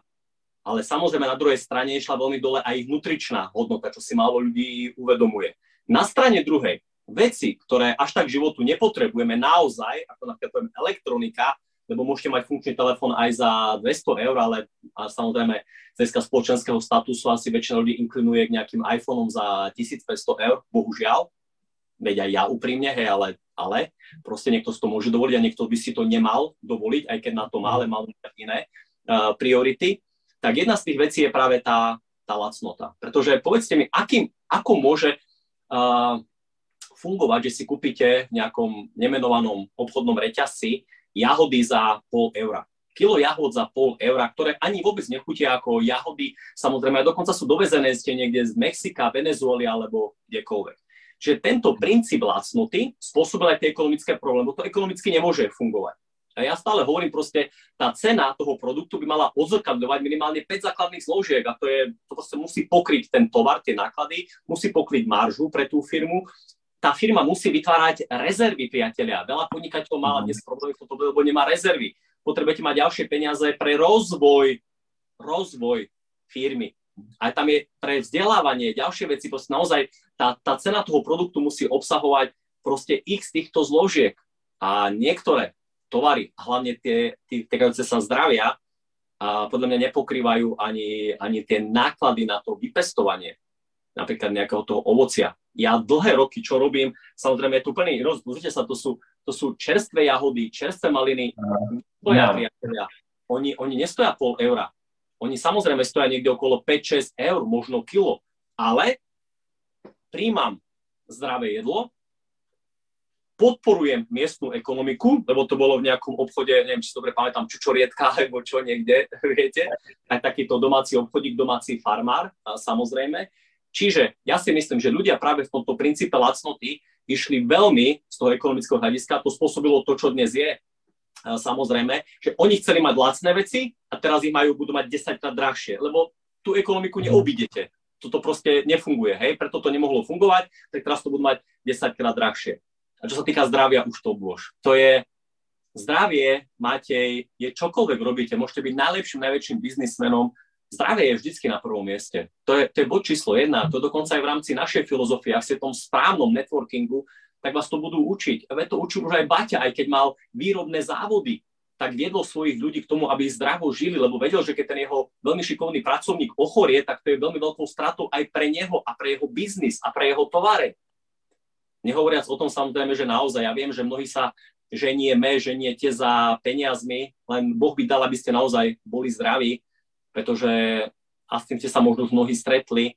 ale samozrejme na druhej strane išla veľmi dole aj nutričná hodnota, čo si málo ľudí uvedomuje. Na strane druhej, veci, ktoré až tak v životu nepotrebujeme naozaj, ako napríklad elektronika, lebo môžete mať funkčný telefón aj za dvesto eur, ale samozrejme z hľadiska spoločenského statusu asi väčšina ľudí inklinuje k nejakým iPhonom za tisícpäťsto eur, bohužiaľ. Veď aj ja úprimne, hej, ale, ale proste niekto si to môže dovoliť a niekto by si to nemal dovoliť, aj keď na to má, ale mal iné uh, priority. Tak jedna z tých vecí je práve tá, tá lacnota. Pretože povedzte mi, akým, ako môže... Uh, fungovať, že si kúpite v nejakom nemenovanom obchodnom reťazci jahody za pol eura. Kilo jahod za pol eura, ktoré ani vôbec nechutia ako jahody. Samozrejme, dokonca sú dovezené ste niekde z Mexika, Venezuely alebo kdekoľvek. Čiže tento princíp lacnoty spôsobil aj tie ekonomické problémy, bo to ekonomicky nemôže fungovať. A ja stále hovorím proste, tá cena toho produktu by mala odzrkadľovať minimálne päť základných zložiek a to je, to proste musí pokryť ten tovar, tie náklady, musí pokryť maržu pre tú firmu. Tá firma musí vytvárať rezervy, priatelia. Veľa podnikateľov má dnes problémy, lebo nemá rezervy. Potrebujete mať ďalšie peniaze pre rozvoj, rozvoj firmy. A tam je pre vzdelávanie, ďalšie veci. Proste naozaj tá, tá cena toho produktu musí obsahovať proste x týchto zložiek. A niektoré tovary, hlavne tie týkajúce sa zdravia, a podľa mňa nepokrývajú ani, ani tie náklady na to vypestovanie. Napríklad nejakého toho ovocia. Ja dlhé roky, čo robím, samozrejme je tu plný rozdiel. Pozrite sa, to sú, to sú čerstvé jahody, čerstvé maliny. Stoja, priatelia. Oni, oni nestoja pol eura. Oni samozrejme stoja niekde okolo päť šesť eur, možno kilo. Ale príjmam zdravé jedlo, podporujem miestnu ekonomiku, lebo to bolo v nejakom obchode, neviem, či si dobre pamätám, čučorietka, alebo čo niekde, viete. Aj takýto domáci obchodík, domáci farmár, samozrejme. Čiže ja si myslím, že ľudia práve v tomto princípe lacnoty išli veľmi z toho ekonomického hľadiska. To spôsobilo to, čo dnes je. Samozrejme, že oni chceli mať lacné veci a teraz ich majú, budú mať desaťkrát drahšie, lebo tú ekonomiku neobídete. Toto proste nefunguje, hej? Preto to nemohlo fungovať, tak teraz to budú mať desaťkrát drahšie. A čo sa týka zdravia, už to bôž. To je zdravie, Matej, je čokoľvek robíte. Môžete byť najlepším, najväčším biznismenom. Zdravie je vždycky na prvom mieste. To je, to je bod číslo jedna. To dokonca aj v rámci našej filozofie. Ak ste v tom správnom networkingu, tak vás to budú učiť. Veď to učil už aj Baťa, aj keď mal výrobné závody, tak viedol svojich ľudí k tomu, aby zdravo žili, lebo vedel, že keď ten jeho veľmi šikovný pracovník ochorie, tak to je veľmi veľkou stratou aj pre neho a pre jeho biznis a pre jeho tovare. Nehovoriac o tom samozrejme, že naozaj, ja viem, že mnohí sa ženieme, ženiete za peniazmi, len Boh by dal, aby ste naozaj boli zdraví. Pretože, a s tým ste sa možno mnohí stretli,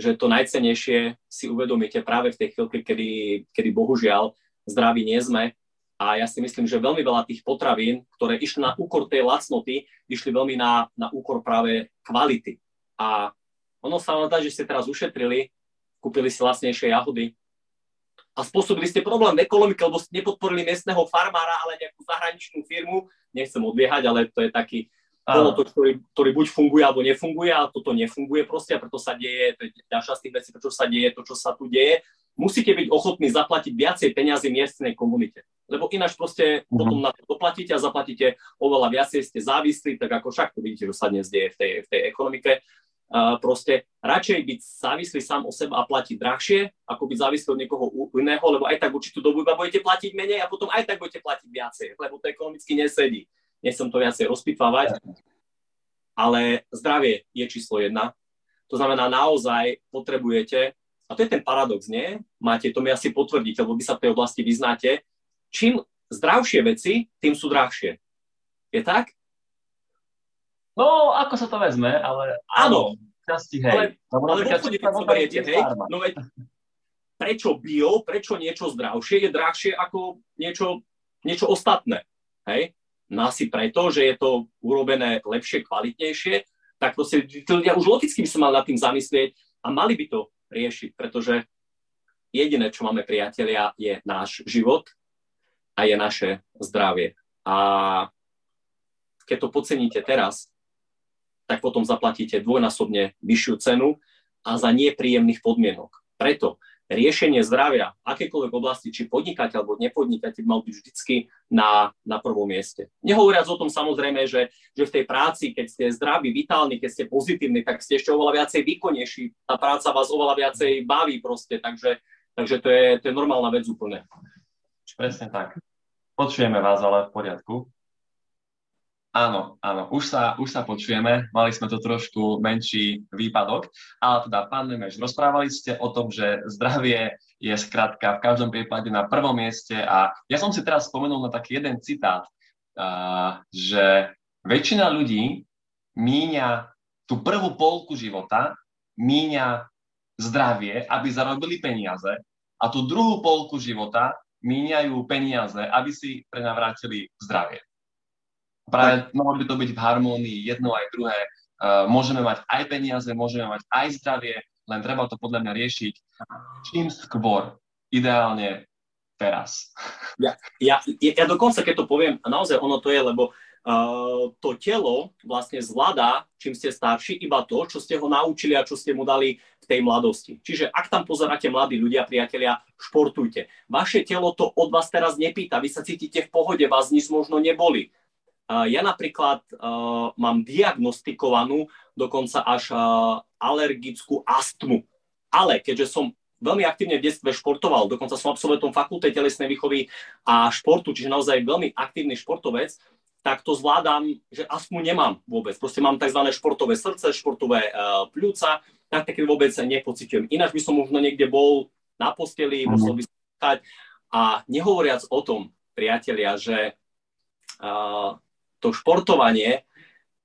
že to najcennejšie si uvedomíte práve v tej chvíľke, kedy, kedy bohužiaľ zdraví nie sme. A ja si myslím, že veľmi veľa tých potravín, ktoré išli na úkor tej lacnoty, išli veľmi na, na úkor práve kvality. A ono sa vám dá, že ste teraz ušetrili, kúpili si lacnejšie jahody a spôsobili ste problém v ekonomike, lebo ste nepodporili miestneho farmára, ale nejakú zahraničnú firmu. Nechcem odbiehať, ale to je taký... Bolo to, ktorý, ktorý buď funguje, alebo nefunguje, a toto nefunguje proste, a preto sa deje, to je ďalšia z tých vecí, prečo sa deje to, čo sa tu deje. Musíte byť ochotní zaplatiť viacej peňazí miestnej komunite, lebo ináč proste uh-huh. potom na to doplatíte a zaplatíte oveľa viacej, ste závislí, tak ako však to vidíte, že sa dnes deje v tej, v tej ekonomike. Uh, proste radšej byť závislí sám o seba a platiť drahšie, ako byť závislí od niekoho iného, lebo aj tak určitú dobu iba budete platiť menej a potom aj tak budete platiť viacej, lebo to ekonomicky nesedí. Nechcem to viacej rozpitvávať, ale zdravie je číslo jedna. To znamená, naozaj potrebujete, a to je ten paradox, nie? Máte, to mi asi potvrdíte, lebo vy sa v tej oblasti vyznáte, čím zdravšie veci, tým sú drahšie. Je Je tak? No, ako sa to vezme, ale... Áno. Časti, hej. Ale, ale v obchode, keď zoberiete, hej, no veď, prečo bio, prečo niečo zdravšie je drahšie ako niečo, niečo ostatné, hej? No asi preto, že je to urobené lepšie, kvalitnejšie, tak proste ľudia už logicky by sa mali nad tým zamyslieť a mali by to riešiť, pretože jediné, čo máme, priatelia, je náš život a je naše zdravie. A keď to podceníte teraz, tak potom zaplatíte dvojnásobne vyššiu cenu a za nepríjemných podmienok. Preto riešenie zdravia akékoľvek oblasti, či podnikateľ alebo nepodnikateľ, mal byť vždycky na, na prvom mieste. Nehovoriac o tom samozrejme, že, že v tej práci, keď ste zdraví, vitálni, keď ste pozitívni, tak ste ešte oveľa viacej výkonnejší. Tá práca vás oveľa viacej baví proste, takže, takže to, je, to je normálna vec úplne. Presne tak. Počujeme vás ale v poriadku. Áno, áno, už sa, už sa počujeme, mali sme to trošku menší výpadok, ale teda, pán Nemeš, rozprávali ste o tom, že zdravie je skrátka v každom prípade na prvom mieste a ja som si teraz spomenul na taký jeden citát, uh, že väčšina ľudí míňa tú prvú polku života, míňa zdravie, aby zarobili peniaze a tú druhú polku života míňajú peniaze, aby si prenavrátili zdravie. Práve mohlo by to byť v harmónii jedno aj druhé. Uh, môžeme mať aj peniaze, môžeme mať aj zdravie, len treba to podľa mňa riešiť čím skôr, ideálne teraz. Ja, ja, ja dokonca, keď to poviem, naozaj ono to je, lebo uh, to telo vlastne zvládá, čím ste starší, iba to, čo ste ho naučili a čo ste mu dali v tej mladosti. Čiže ak tam pozeráte mladí ľudia, priatelia, športujte. Vaše telo to od vás teraz nepýta, vy sa cítite v pohode, vás nič možno neboli. Ja napríklad uh, mám diagnostikovanú dokonca až uh, alergickú astmu. Ale keďže som veľmi aktívne v detstve športoval, dokonca som absolventom fakulty telesnej výchovy a športu, čiže naozaj veľmi aktívny športovec, tak to zvládam, že astmu nemám vôbec. Proste mám tzv. Športové srdce, športové uh, pľúca, tak také vôbec nepociťujem. Ináč by som možno niekde bol na posteli, musel by som stať. A nehovoriac o tom, priatelia, že... Uh, to športovanie,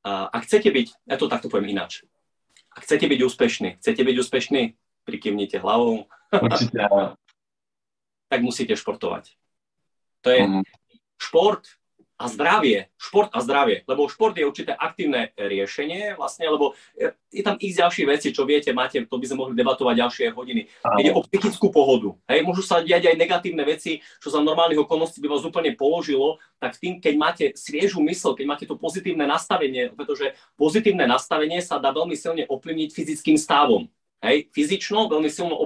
ak chcete byť, ja to takto poviem ináč, ak chcete byť úspešný, chcete byť úspešný, prikývnite hlavou, tak musíte športovať. To je mm. šport a zdravie, šport a zdravie, lebo šport je určité aktívne riešenie vlastne, lebo je tam ich ďalšie veci, čo viete, máte, to by sme mohli debatovať ďalšie hodiny. Ide o psychickú pohodu, hej, môžu sa diať aj negatívne veci, čo za normálnych okolností by vás úplne položilo, tak tým, keď máte sviežu mysl, keď máte to pozitívne nastavenie, pretože pozitívne nastavenie sa dá veľmi silne ovplyvniť fyzickým stavom, hej, fyzično veľmi silno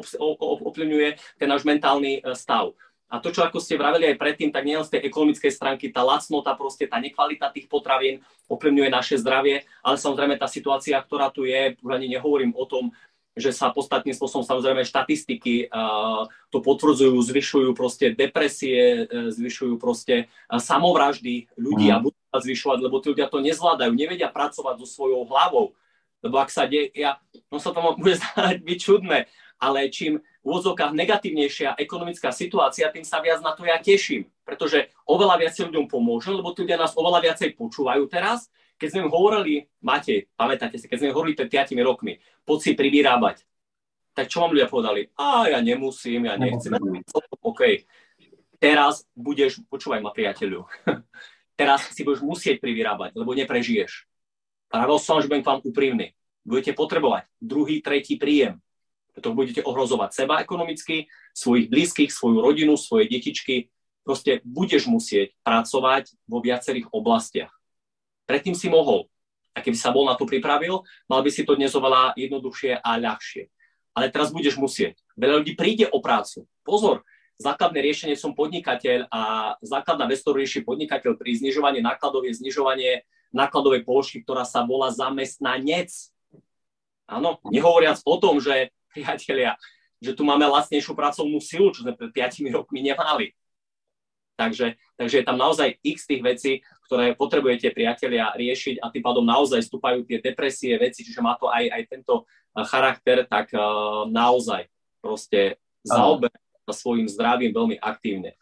ovplyvňuje ten náš mentálny stav. A to, čo ako ste vraveli aj predtým, tak nielen z tej ekonomickej stránky, tá lacnota, proste tá nekvalita tých potravín ovplyvňuje naše zdravie, ale samozrejme tá situácia, ktorá tu je, už ani nehovorím o tom, že sa podstatným spôsobom samozrejme štatistiky uh, to potvrdzujú, zvyšujú proste depresie, zvyšujú proste samovraždy ľudí a budú sa zvyšovať, lebo tí ľudia to nezvládajú, nevedia pracovať so svojou hlavou, lebo ak sa deje, ja, no sa to môže zdať byť čudné, ale čím v úvodzovkách negatívnejšia ekonomická situácia, tým sa viac na to ja teším. Pretože oveľa viacej ľuďom pomôže, lebo tí ľudia nás oveľa viacej počúvajú teraz. Keď sme im hovorili, Matej, pamätáte si, keď sme im hovorili pred piatimi rokmi, poď si privyrábať, tak čo vám ľudia povedali? Á, ja nemusím, ja nechcem. OK, teraz budeš, počúvaj ma, priateľu, teraz si budeš musieť privyrábať, lebo neprežiješ. Pravil som, že budem k vám úprimný. Budete potrebovať druhý, tretí príjem. To budete ohrozovať seba ekonomicky, svojich blízkych, svoju rodinu, svoje detičky. Proste budeš musieť pracovať vo viacerých oblastiach. Predtým si mohol. A keby sa bol na to pripravil, mal by si to dnes oveľa jednoduchšie a ľahšie. Ale teraz budeš musieť. Veľa ľudí príde o prácu. Pozor, základné riešenie som podnikateľ a základná vec, ktorú rieši podnikateľ pri znižovaní nákladov je znižovanie nákladovej položky, ktorá sa volá zamestnanec. Áno, nehovoriac o tom, že priatelia, že tu máme lacnejšiu pracovnú silu, čo sme pred piatimi rokmi nemali. Takže, takže je tam naozaj x tých vecí, ktoré potrebujete, priatelia, riešiť a tým pádom naozaj vstúpajú tie depresie, veci, čiže má to aj, aj tento charakter, tak uh, naozaj proste zaoberá sa svojím zdravím veľmi aktívne.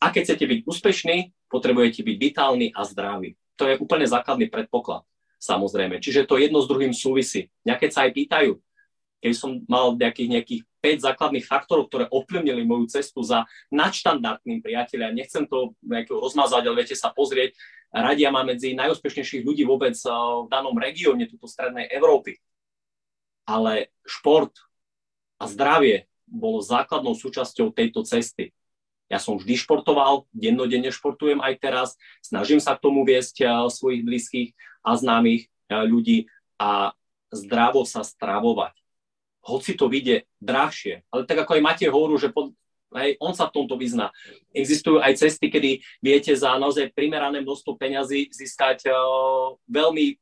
A keď chcete byť úspešní, potrebujete byť vitálni a zdraví. To je úplne základný predpoklad, samozrejme. Čiže to jedno s druhým súvisí. Mňa keď sa aj pýtajú, keby som mal nejakých, nejakých päť základných faktorov, ktoré ovplyvnili moju cestu za nadštandardným priateľom, nechcem to nejakého rozmazať, ale viete sa pozrieť, radia ma medzi najúspešnejších ľudí vôbec v danom regióne, tuto strednej Európy. Ale šport a zdravie bolo základnou súčasťou tejto cesty. Ja som vždy športoval, dennodenne športujem aj teraz, snažím sa k tomu viesť svojich blízkych a známych ľudí a zdravo sa stravovať. Hoci to vyjde drahšie, ale tak ako aj Matej hovoril, že pod, hej, on sa v tomto vyzná. Existujú aj cesty, kedy viete za naozaj primerané množstvo peňazí získať uh, veľmi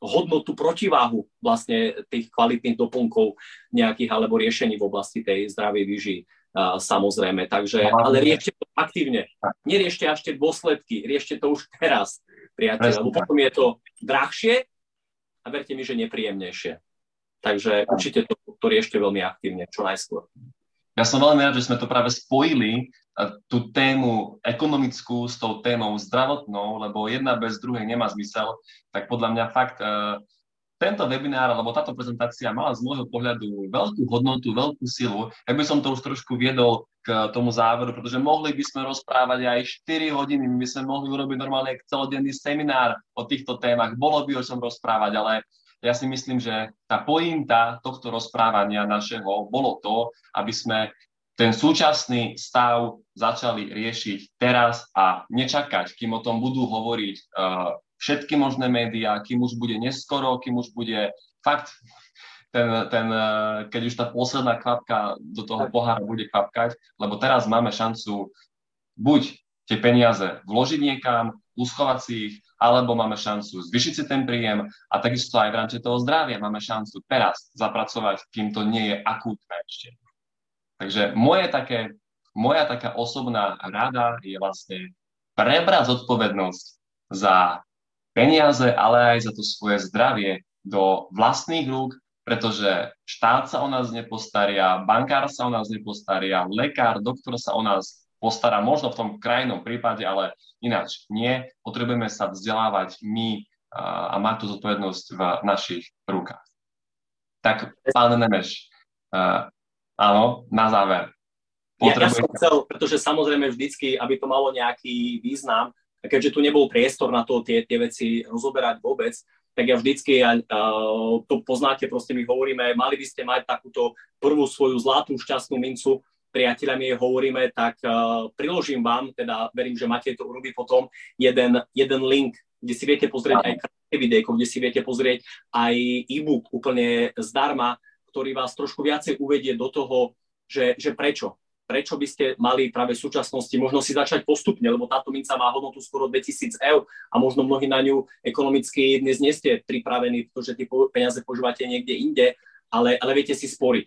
hodnotu protiváhu vlastne tých kvalitných doplnkov nejakých alebo riešení v oblasti tej zdravej výživy. Uh, samozrejme, takže, ale riešte to aktívne, neriešte až tie dôsledky, riešte to už teraz, priateľ, lebo potom je to drahšie a verte mi, že nepríjemnejšie, takže určite to, to riešte veľmi aktívne, čo najskôr. Ja som veľmi rád, že sme to práve spojili, tú tému ekonomickú s tou témou zdravotnou, lebo jedna bez druhej nemá zmysel, tak podľa mňa fakt uh, tento webinár, alebo táto prezentácia mala z môjho pohľadu veľkú hodnotu, veľkú silu. Ja by som to už trošku viedol k tomu záveru, pretože mohli by sme rozprávať aj štyri hodiny, my by sme mohli urobiť normálne celodenný seminár o týchto témach. Bolo by o čom rozprávať, ale ja si myslím, že tá pointa tohto rozprávania našeho bolo to, aby sme ten súčasný stav začali riešiť teraz a nečakať, kým o tom budú hovoriť uh, všetky možné médiá, kým už bude neskoro, kým už bude fakt, ten, ten, keď už tá posledná kvapka do toho pohára bude kvapkať, lebo teraz máme šancu buď tie peniaze vložiť niekam, uschovať si ich, alebo máme šancu zvýšiť si ten príjem a takisto aj v rámci toho zdravia máme šancu teraz zapracovať, kým to nie je akútne ešte. Takže moje také, moja taká osobná rada je vlastne prebrať zodpovednosť za peniaze, ale aj za to svoje zdravie do vlastných rúk, pretože štát sa o nás nepostaria, bankár sa o nás nepostaria, lekár, doktor sa o nás postará, možno v tom krajnom prípade, ale ináč nie. Potrebujeme sa vzdelávať my a mať tú zodpovednosť v našich rukách. Tak, pán Nemeš, áno, na záver. Potrebujem... Ja, ja som chcel, pretože samozrejme vždycky, aby to malo nejaký význam, a keďže tu nebol priestor na to tie, tie veci rozoberať vôbec, tak ja vždycky, a, a, to poznáte, proste my hovoríme, mali by ste mať takúto prvú svoju zlatú šťastnú mincu, priateľami jej hovoríme, tak a, priložím vám, teda verím, že Matej to urobí potom, jeden, jeden link, kde si viete pozrieť aj krátke videjko, kde si viete pozrieť aj e-book úplne zdarma, ktorý vás trošku viacej uvedie do toho, že, že prečo. Prečo by ste mali práve v súčasnosti možno si začať postupne, lebo táto minca má hodnotu skoro dvetisíc eur a možno mnohí na ňu ekonomicky dnes nie ste pripravení, pretože tie peniaze používate niekde inde, ale, ale viete si sporiť.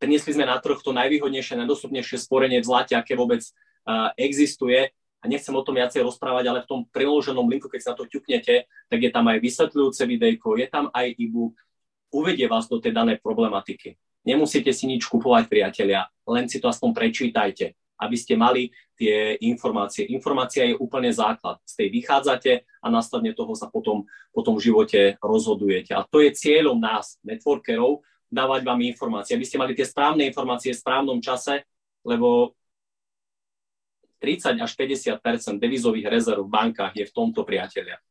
Priniesli sme na trh to najvýhodnejšie, najdostupnejšie sporenie v zlate, aké vôbec uh, existuje a nechcem o tom viacej rozprávať, ale v tom priloženom linku, keď sa na to ťuknete, tak je tam aj vysvetľujúce videjko, je tam aj e-book, uvedie vás do tej danej problematiky. Nemusíte si nič kupovať, priatelia, len si to aspoň prečítajte, aby ste mali tie informácie. Informácia je úplne základ. Z tej vychádzate a následne toho sa potom, potom v živote rozhodujete. A to je cieľom nás, networkerov, dávať vám informácie, aby ste mali tie správne informácie v správnom čase, lebo tridsať až päťdesiat percent devizových rezerv v bankách je v tomto, priatelia.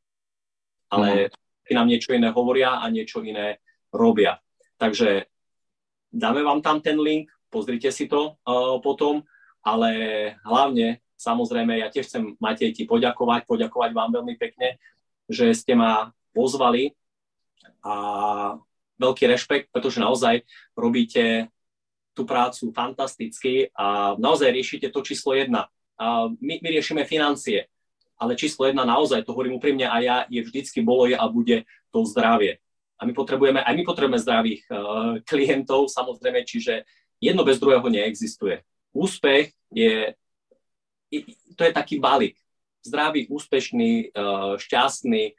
Ale mm. nám niečo iné hovoria a niečo iné robia. Takže dáme vám tam ten link, pozrite si to uh, potom, ale hlavne, samozrejme, ja tiež chcem, Matej, ti poďakovať, poďakovať vám veľmi pekne, že ste ma pozvali a veľký rešpekt, pretože naozaj robíte tú prácu fantasticky a naozaj riešite to číslo jedna. Uh, my, my riešime financie, ale číslo jedna naozaj, to hovorím úprimne a ja, je vždycky bolo, je a bude to zdravie. A my potrebujeme, aj my potrebujeme zdravých uh, klientov, samozrejme, čiže jedno bez druhého neexistuje. Úspech je, to je taký balík. Zdravý, úspešný, uh, šťastný,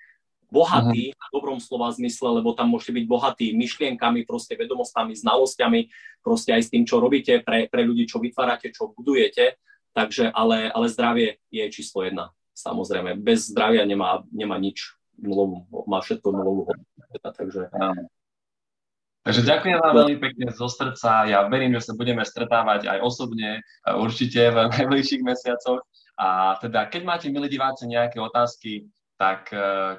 bohatý, v uh-huh. dobrom slova zmysle, lebo tam môžete byť bohatí myšlienkami, proste vedomostami, znalosťami, proste aj s tým, čo robíte pre, pre ľudí, čo vytvárate, čo budujete. Takže, ale, ale zdravie je číslo jedna. Samozrejme, bez zdravia nemá, nemá nič, nulovú, má všetko nulovú hodnotu. Takže... Takže ďakujem vám veľmi pekne zo srdca. Ja verím, že sa budeme stretávať aj osobne, určite v najbližších mesiacoch. A teda, keď máte, milí diváci, nejaké otázky, tak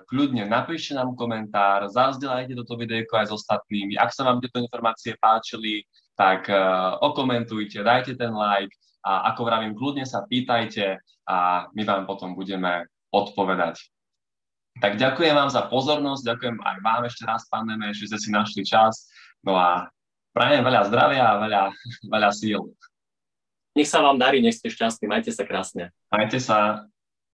kľudne napíšte nám komentár, zazdieľajte toto videjko aj s ostatnými. Ak sa vám tieto informácie páčili, tak okomentujte, dajte ten like a ako vravím, kľudne sa pýtajte a my vám potom budeme odpovedať. Tak ďakujem vám za pozornosť, ďakujem aj vám ešte raz, pán Nemeš, že ste si našli čas. No a prajem veľa zdravia a veľa, veľa síl. Nech sa vám darí, nech ste šťastní, majte sa krásne. Majte sa.